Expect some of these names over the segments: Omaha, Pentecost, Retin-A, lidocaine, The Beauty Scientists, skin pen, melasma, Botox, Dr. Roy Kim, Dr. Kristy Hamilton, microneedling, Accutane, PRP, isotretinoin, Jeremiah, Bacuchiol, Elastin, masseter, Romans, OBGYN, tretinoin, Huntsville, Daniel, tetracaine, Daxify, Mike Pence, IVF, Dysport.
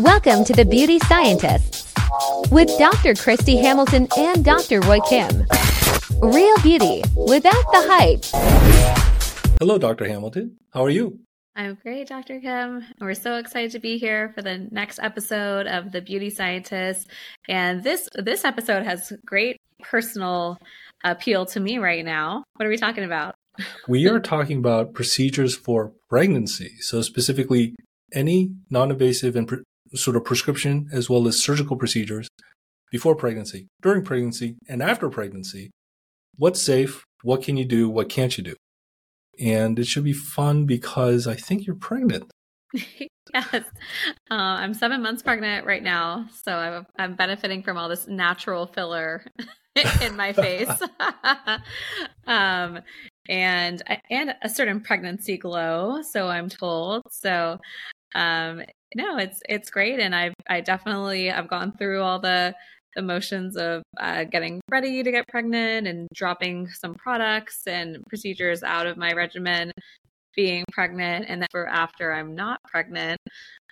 Welcome to The Beauty Scientists with Dr. Kristy Hamilton and Dr. Roy Kim. Real beauty without the hype. Hello, Dr. Hamilton. How are you? I'm great, Dr. Kim. We're so excited to be here for the next episode of The Beauty Scientists. And this episode has great personal appeal to me right now. What are we talking about? We are talking about procedures for pregnancy. So specifically, any non-invasive and sort of prescription as well as surgical procedures before pregnancy, during pregnancy, and after pregnancy. What's safe? What can you do? What can't you do? And it should be fun because I think you're pregnant. Yes. I'm 7 months pregnant right now. So I'm benefiting from all this natural filler in my face. And a certain pregnancy glow, so I'm told. So no, it's great, and I've gone through all the emotions of getting ready to get pregnant and dropping some products and procedures out of my regimen, being pregnant, and then for after I'm not pregnant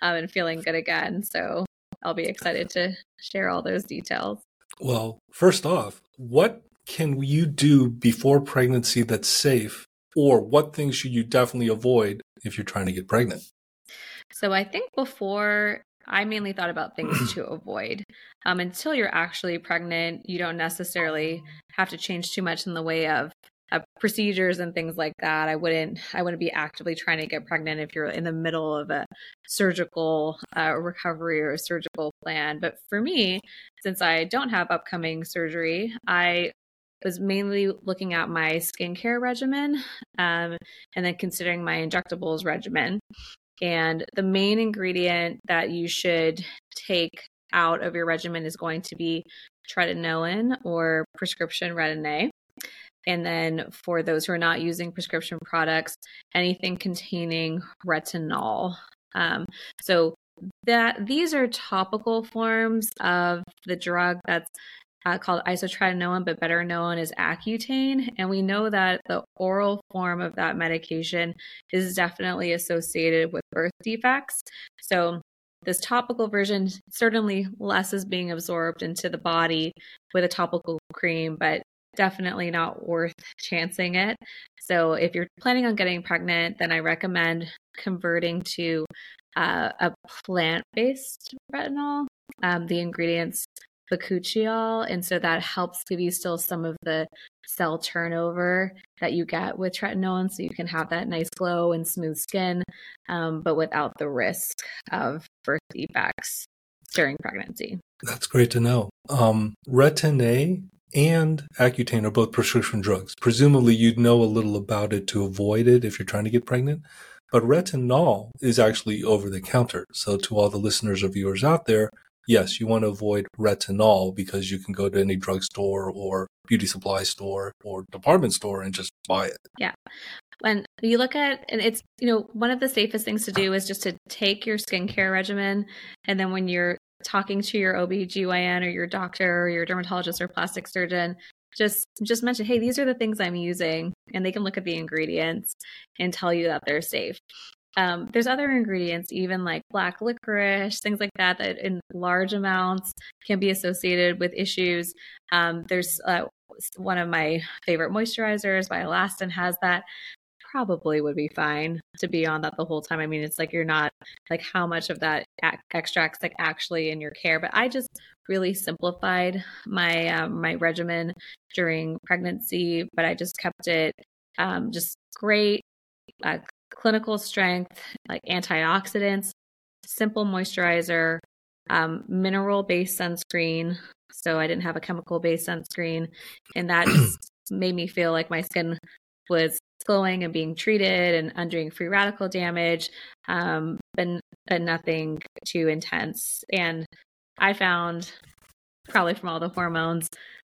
and feeling good again. So I'll be excited to share all those details. Well, first off, what can you do before pregnancy that's safe, or what things should you definitely avoid if you're trying to get pregnant? So I think before, I mainly thought about things to avoid. Until you're actually pregnant, you don't necessarily have to change too much in the way of procedures and things like that. I wouldn't be actively trying to get pregnant if you're in the middle of a surgical recovery or a surgical plan. But for me, since I don't have upcoming surgery, I was mainly looking at my skincare regimen and then considering my injectables regimen. And the main ingredient that you should take out of your regimen is going to be tretinoin or prescription Retin-A. And then for those who are not using prescription products, anything containing retinol. So that these are topical forms of the drug that's called isotretinoin, but better known as Accutane. And we know that the oral form of that medication is definitely associated with birth defects. So this topical version, certainly less is being absorbed into the body with a topical cream, but definitely not worth chancing it. So if you're planning on getting pregnant, then I recommend converting to a plant-based retinol. The ingredients Bacuchiol, and so that helps give you still some of the cell turnover that you get with tretinoin, so you can have that nice glow and smooth skin, but without the risk of birth defects during pregnancy. That's great to know. Retin-A and Accutane are both prescription drugs. Presumably you'd know a little about it to avoid it if you're trying to get pregnant, but retinol is actually over the counter. So to all the listeners or viewers out there, yes, you want to avoid retinol because you can go to any drugstore or beauty supply store or department store and just buy it. Yeah. When you look at, and it's, one of the safest things to do is just to take your skincare regimen. And then when you're talking to your OBGYN or your doctor or your dermatologist or plastic surgeon, just mention, hey, these are the things I'm using. And they can look at the ingredients and tell you that they're safe. There's other ingredients, even like black licorice, things like that, that in large amounts can be associated with issues. There's one of my favorite moisturizers by Elastin has that. Probably would be fine to be on that the whole time. I mean, it's like you're not like how much of that extract's like actually in your care. But I just really simplified my my regimen during pregnancy, but I just kept it just great. Clinical strength, like antioxidants, simple moisturizer, mineral-based sunscreen. So I didn't have a chemical-based sunscreen. And that just made me feel like my skin was glowing and being treated and undoing free radical damage, but nothing too intense. And I found, probably from all the hormones,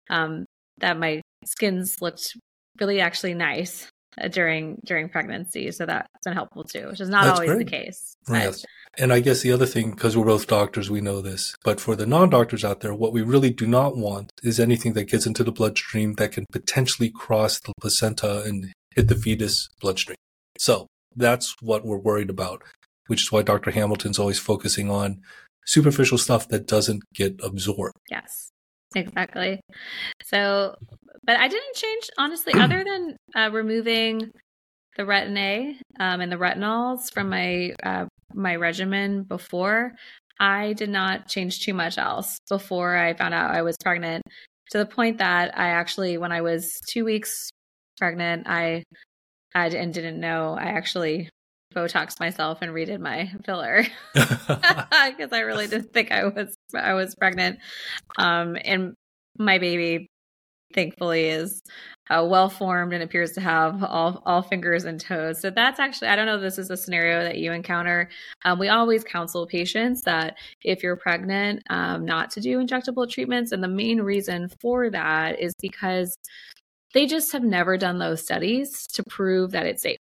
that my skins looked really actually nice during pregnancy. So that's been helpful too, which is not that's always great. The case. Yes. And I guess the other thing, because we're both doctors, we know this, but for the non-doctors out there, what we really do not want is anything that gets into the bloodstream that can potentially cross the placenta and hit the fetus bloodstream. So that's what we're worried about, which is why Dr. Hamilton's always focusing on superficial stuff that doesn't get absorbed. Yes, exactly. So, but I didn't change, honestly, other than removing the Retin-A and the retinols from my my regimen before. I did not change too much else before I found out I was pregnant, to the point that I actually, when I was 2 weeks pregnant, I had and didn't know, I actually Botoxed myself and redid my filler because I really didn't think I was pregnant. And my baby, thankfully, is well-formed and appears to have all fingers and toes. So that's actually, I don't know if this is a scenario that you encounter. We always counsel patients that if you're pregnant, not to do injectable treatments. And the main reason for that is because they just have never done those studies to prove that it's safe.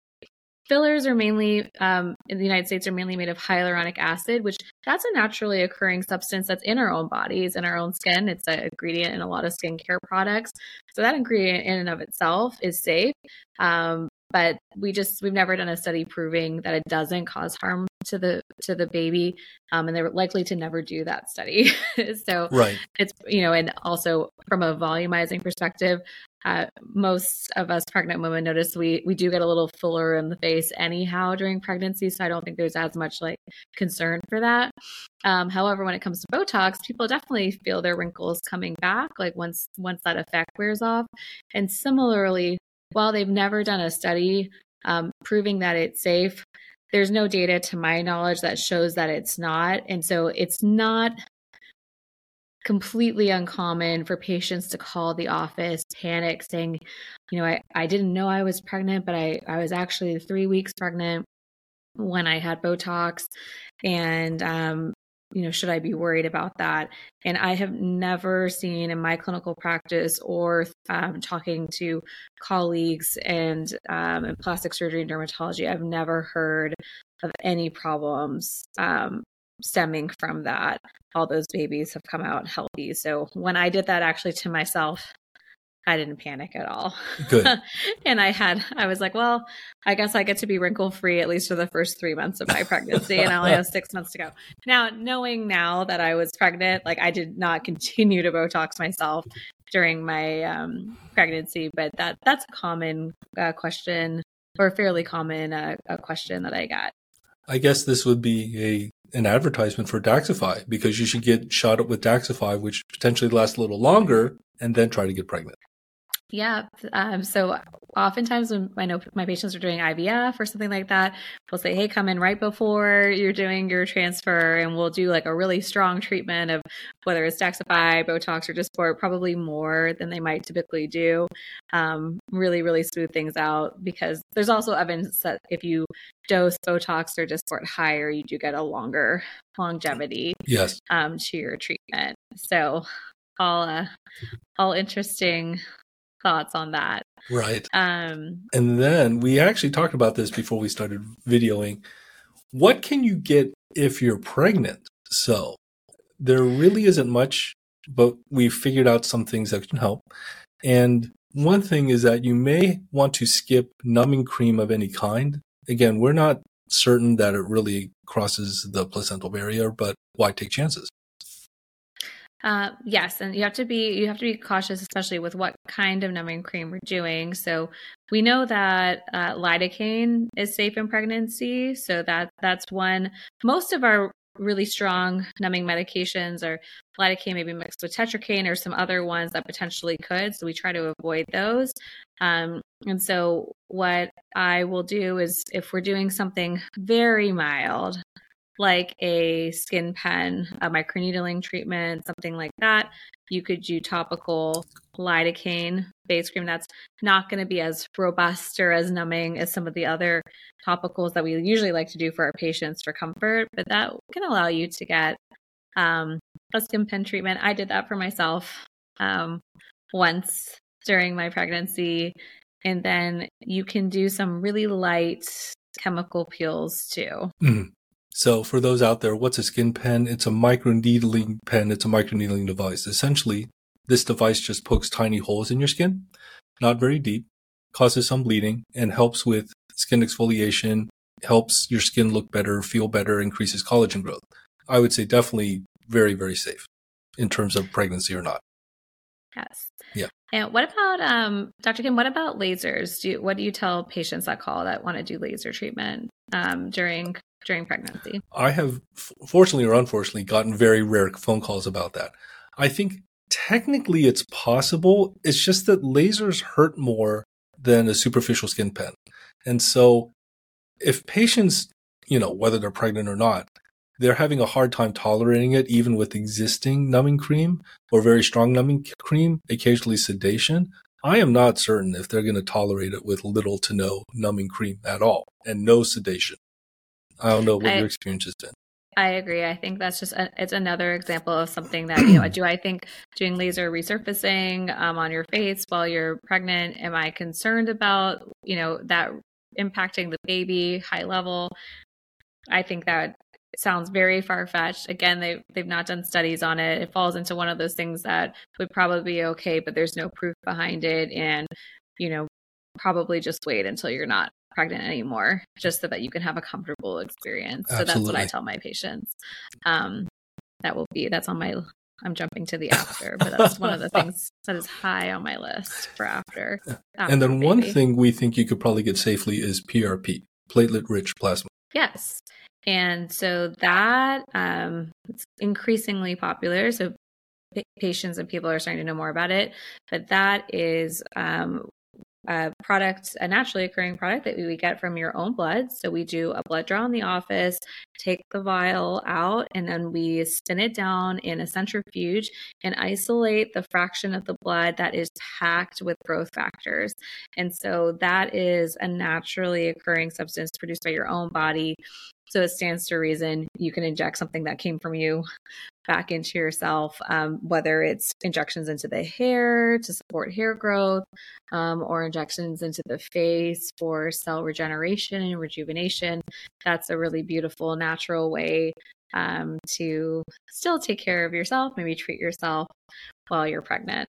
Fillers are mainly, in the United States, are mainly made of hyaluronic acid, which that's a naturally occurring substance that's in our own bodies, in our own skin. It's an ingredient in a lot of skincare products. So that ingredient in and of itself is safe. But we've never done a study proving that it doesn't cause harm to the baby. And they were likely to never do that study. So right. It's, and also from a volumizing perspective, most of us pregnant women notice we do get a little fuller in the face anyhow during pregnancy. So I don't think there's as much concern for that. However, when it comes to Botox, people definitely feel their wrinkles coming back, once that effect wears off. And similarly, while they've never done a study proving that it's safe, there's no data to my knowledge that shows that it's not. And so it's not completely uncommon for patients to call the office, panic, saying, I didn't know I was pregnant, but I was actually 3 weeks pregnant when I had Botox. And, should I be worried about that? And I have never seen in my clinical practice or talking to colleagues in plastic surgery and dermatology, I've never heard of any problems stemming from that. All those babies have come out healthy. So when I did that actually to myself, I didn't panic at all. Good. And I was like, well, I guess I get to be wrinkle free at least for the first 3 months of my pregnancy, and I only have 6 months to go. Now, knowing now that I was pregnant, I did not continue to Botox myself during my pregnancy, but that's a common question, or a fairly common question that I got. I guess this would be an advertisement for Daxify, because you should get shot up with Daxify, which potentially lasts a little longer, and then try to get pregnant. Yeah. So oftentimes when I know my patients are doing IVF or something like that, we'll say, hey, come in right before you're doing your transfer. And we'll do a really strong treatment of whether it's Daxify, Botox, or Dysport, probably more than they might typically do. Really, really smooth things out, because there's also evidence that if you dose Botox or Dysport higher, you do get a longer longevity to your treatment. So all interesting thoughts on that. Right. And then we actually talked about this before we started videoing. What can you get if you're pregnant? So there really isn't much, but we figured out some things that can help. And one thing is that you may want to skip numbing cream of any kind. Again, we're not certain that it really crosses the placental barrier, but why take chances? Yes. And you have to be cautious, especially with what kind of numbing cream we're doing. So we know that lidocaine is safe in pregnancy. So that's one. Most of our really strong numbing medications are lidocaine, maybe mixed with tetracaine or some other ones that potentially could. So we try to avoid those. And so what I will do is, if we're doing something very mild, like a skin pen, a microneedling treatment, something like that, you could do topical lidocaine face cream. That's not going to be as robust or as numbing as some of the other topicals that we usually like to do for our patients for comfort, but that can allow you to get a skin pen treatment. I did that for myself once during my pregnancy. And then you can do some really light chemical peels too. Mm-hmm. So for those out there, what's a skin pen? It's a microneedling pen. It's a microneedling device. Essentially, this device just pokes tiny holes in your skin, not very deep, causes some bleeding, and helps with skin exfoliation, helps your skin look better, feel better, increases collagen growth. I would say definitely very, very safe in terms of pregnancy or not. Yes. Yeah. And what about, Dr. Kim, what about lasers? What do you tell patients that call that want to do laser treatment during pregnancy? I have, fortunately or unfortunately, gotten very rare phone calls about that. I think technically it's possible. It's just that lasers hurt more than a superficial skin pen. And so if patients, whether they're pregnant or not, they're having a hard time tolerating it, even with existing numbing cream or very strong numbing cream, occasionally sedation, I am not certain if they're going to tolerate it with little to no numbing cream at all and no sedation. I don't know what your experience has been. I agree. I think that's just it's another example of something that, I think doing laser resurfacing on your face while you're pregnant, am I concerned about, that impacting the baby high level? I think that sounds very far-fetched. Again, they've not done studies on it. It falls into one of those things that would probably be okay, but there's no proof behind it. And, probably just wait until you're not pregnant anymore, just so that you can have a comfortable experience. Absolutely. So that's what I tell my patients. That's on my, I'm jumping to the after, but that's one of the things that is high on my list for after. And then one thing we think you could probably get safely is PRP, platelet-rich plasma. Yes. And so that it's increasingly popular. So patients and people are starting to know more about it, but that is, a naturally occurring product that we get from your own blood. So we do a blood draw in the office, take the vial out, and then we spin it down in a centrifuge and isolate the fraction of the blood that is packed with growth factors. And so that is a naturally occurring substance produced by your own body. So it stands to reason you can inject something that came from you back into yourself, whether it's injections into the hair to support hair growth, or injections into the face for cell regeneration and rejuvenation. That's a really beautiful, natural way to still take care of yourself, maybe treat yourself while you're pregnant.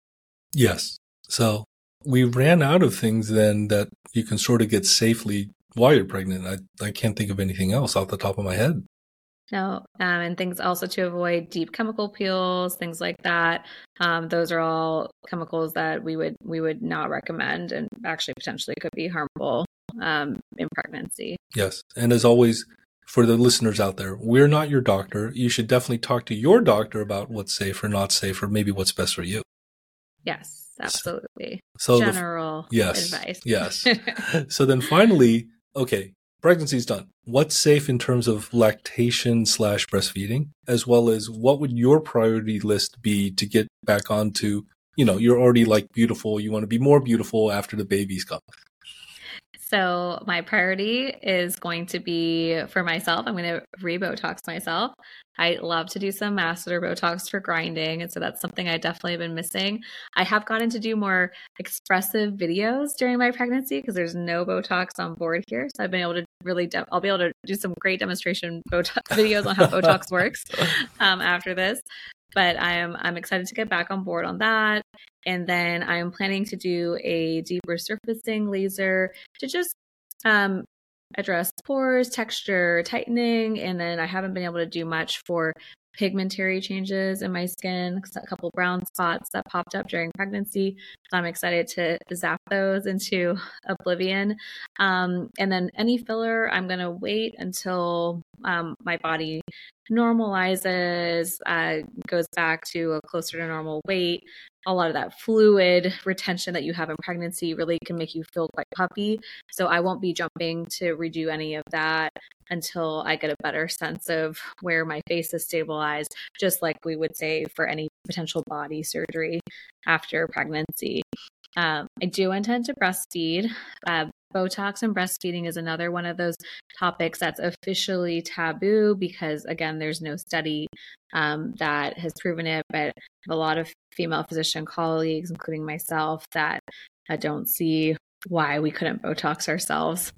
Yes. So we ran out of things then that you can sort of get safely while you're pregnant. I can't think of anything else off the top of my head. No. And things also to avoid deep chemical peels, things like that. Those are all chemicals that we would not recommend and actually potentially could be harmful in pregnancy. Yes. And as always, for the listeners out there, we're not your doctor. You should definitely talk to your doctor about what's safe or not safe, or maybe what's best for you. Yes, absolutely. So general advice. Yes. So then finally, okay, pregnancy's done. What's safe in terms of lactation / breastfeeding, as well as what would your priority list be to get back onto, you're already beautiful. You want to be more beautiful after the baby's come. So my priority is going to be for myself. I'm going to re-Botox myself. I love to do some masseter Botox for grinding. And so that's something I definitely have been missing. I have gotten to do more expressive videos during my pregnancy because there's no Botox on board here. So I've been able to I'll be able to do some great demonstration Botox videos on how Botox works after this. But I'm excited to get back on board on that. And then I'm planning to do a deep resurfacing laser to just address pores, texture, tightening. And then I haven't been able to do much for pigmentary changes in my skin, a couple brown spots that popped up during pregnancy. So I'm excited to zap those into oblivion. And then any filler, I'm going to wait until my body normalizes, goes back to a closer to normal weight. A lot of that fluid retention that you have in pregnancy really can make you feel quite puppy. So I won't be jumping to redo any of that until I get a better sense of where my face is stabilized, just like we would say for any potential body surgery after pregnancy. I do intend to breastfeed. Botox and breastfeeding is another one of those topics that's officially taboo because, again, there's no study that has proven it, but a lot of female physician colleagues, including myself, that I don't see why we couldn't Botox ourselves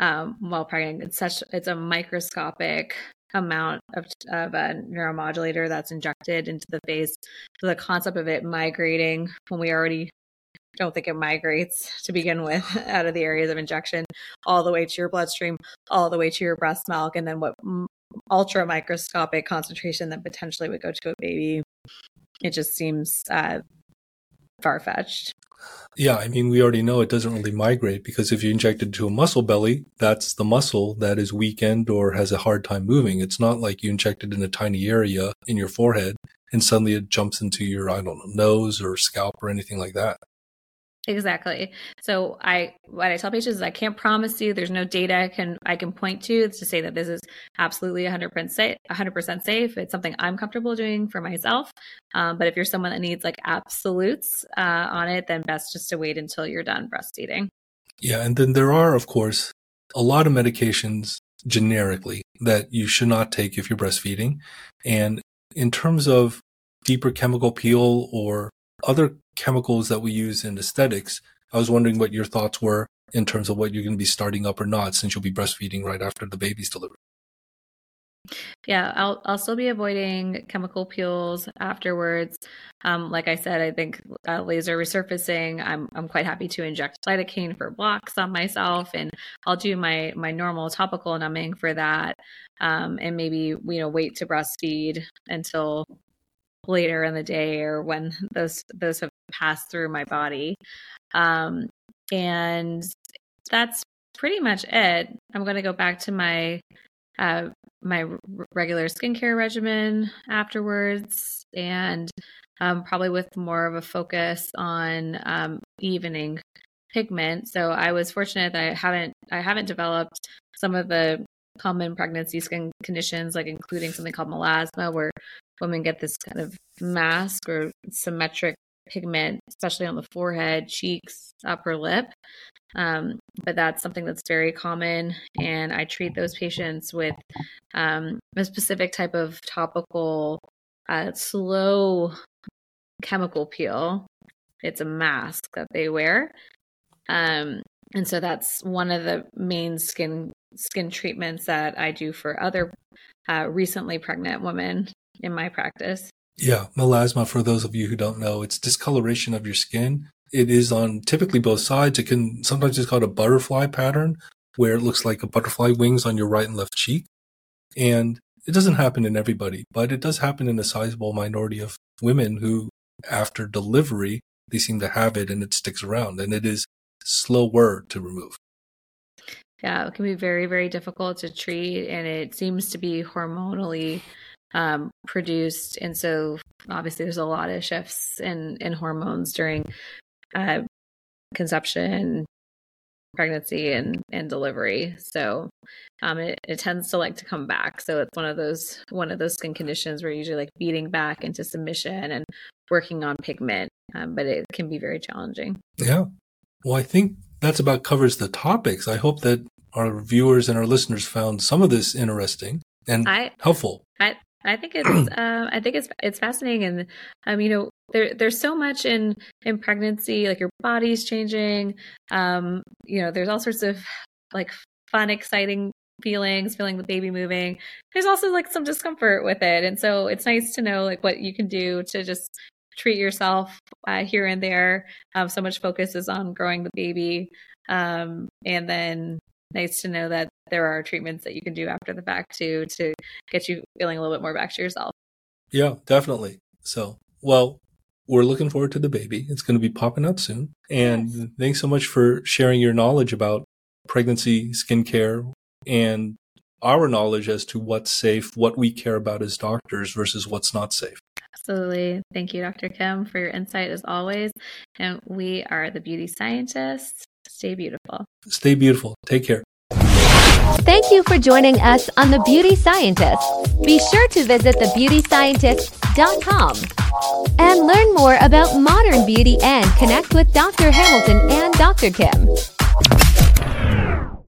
while pregnant. It's a microscopic amount of a neuromodulator that's injected into the face. So the concept of it migrating when we already don't think it migrates to begin with out of the areas of injection all the way to your bloodstream, all the way to your breast milk, and then what ultra microscopic concentration that potentially would go to a baby, it just seems far-fetched. Yeah, I mean, we already know it doesn't really migrate, because if you inject it to a muscle belly, that's the muscle that is weakened or has a hard time moving. It's not like you inject it in a tiny area in your forehead and suddenly it jumps into your, nose or scalp or anything like that. Exactly. So what I tell patients is I can't promise you, there's no data I can point to say that this is absolutely 100% safe. It's something I'm comfortable doing for myself. But if you're someone that needs absolutes on it, then best just to wait until you're done breastfeeding. Yeah. And then there are, of course, a lot of medications generically that you should not take if you're breastfeeding. And in terms of deeper chemical peel or other chemicals that we use in aesthetics, I was wondering what your thoughts were in terms of what you're going to be starting up or not, since you'll be breastfeeding right after the baby's delivered. Yeah, I'll still be avoiding chemical peels afterwards. Like I said, I think laser resurfacing, I'm quite happy to inject lidocaine for blocks on myself, and I'll do my normal topical numbing for that. And maybe, wait to breastfeed until later in the day or when those have passed through my body. And that's pretty much it. I'm going to go back to my regular skincare regimen afterwards, and probably with more of a focus on evening pigment. So I was fortunate that I haven't developed some of the common pregnancy skin conditions, including something called melasma, where women get this kind of mask or symmetric pigment, especially on the forehead, cheeks, upper lip. But that's something that's very common. And I treat those patients with a specific type of topical, slow chemical peel. It's a mask that they wear. And so that's one of the main skin treatments that I do for other recently pregnant women in my practice. Yeah. Melasma, for those of you who don't know, it's discoloration of your skin. It is on typically both sides. It can sometimes it's called a butterfly pattern, where it looks like a butterfly wings on your right and left cheek. And it doesn't happen in everybody, but it does happen in a sizable minority of women who, after delivery, they seem to have it and it sticks around, and it is slower to remove. Yeah, it can be very, very difficult to treat, and it seems to be hormonally produced. And so obviously there's a lot of shifts in hormones during conception, pregnancy, and delivery. So it tends to to come back. So it's one of those skin conditions where you're usually beating back into submission and working on pigment, but it can be very challenging. Yeah. Well, I think that's about covers the topics. I hope that our viewers and our listeners found some of this interesting and helpful. I think it's it's fascinating, and there's so much in pregnancy, your body's changing. There's all sorts of fun, exciting feelings, feeling the baby moving. There's also some discomfort with it, and so it's nice to know what you can do to just treat yourself here and there. So much focus is on growing the baby, and then nice to know that there are treatments that you can do after the fact to get you feeling a little bit more back to yourself. Yeah, definitely. So, we're looking forward to the baby. It's going to be popping out soon. And thanks so much for sharing your knowledge about pregnancy, skincare, and our knowledge as to what's safe, what we care about as doctors versus what's not safe. Absolutely. Thank you, Dr. Kim, for your insight as always. And we are the Beauty Scientists. Stay beautiful. Stay beautiful. Take care. Thank you for joining us on The Beauty Scientists. Be sure to visit thebeautyscientists.com and learn more about modern beauty and connect with Dr. Hamilton and Dr. Kim.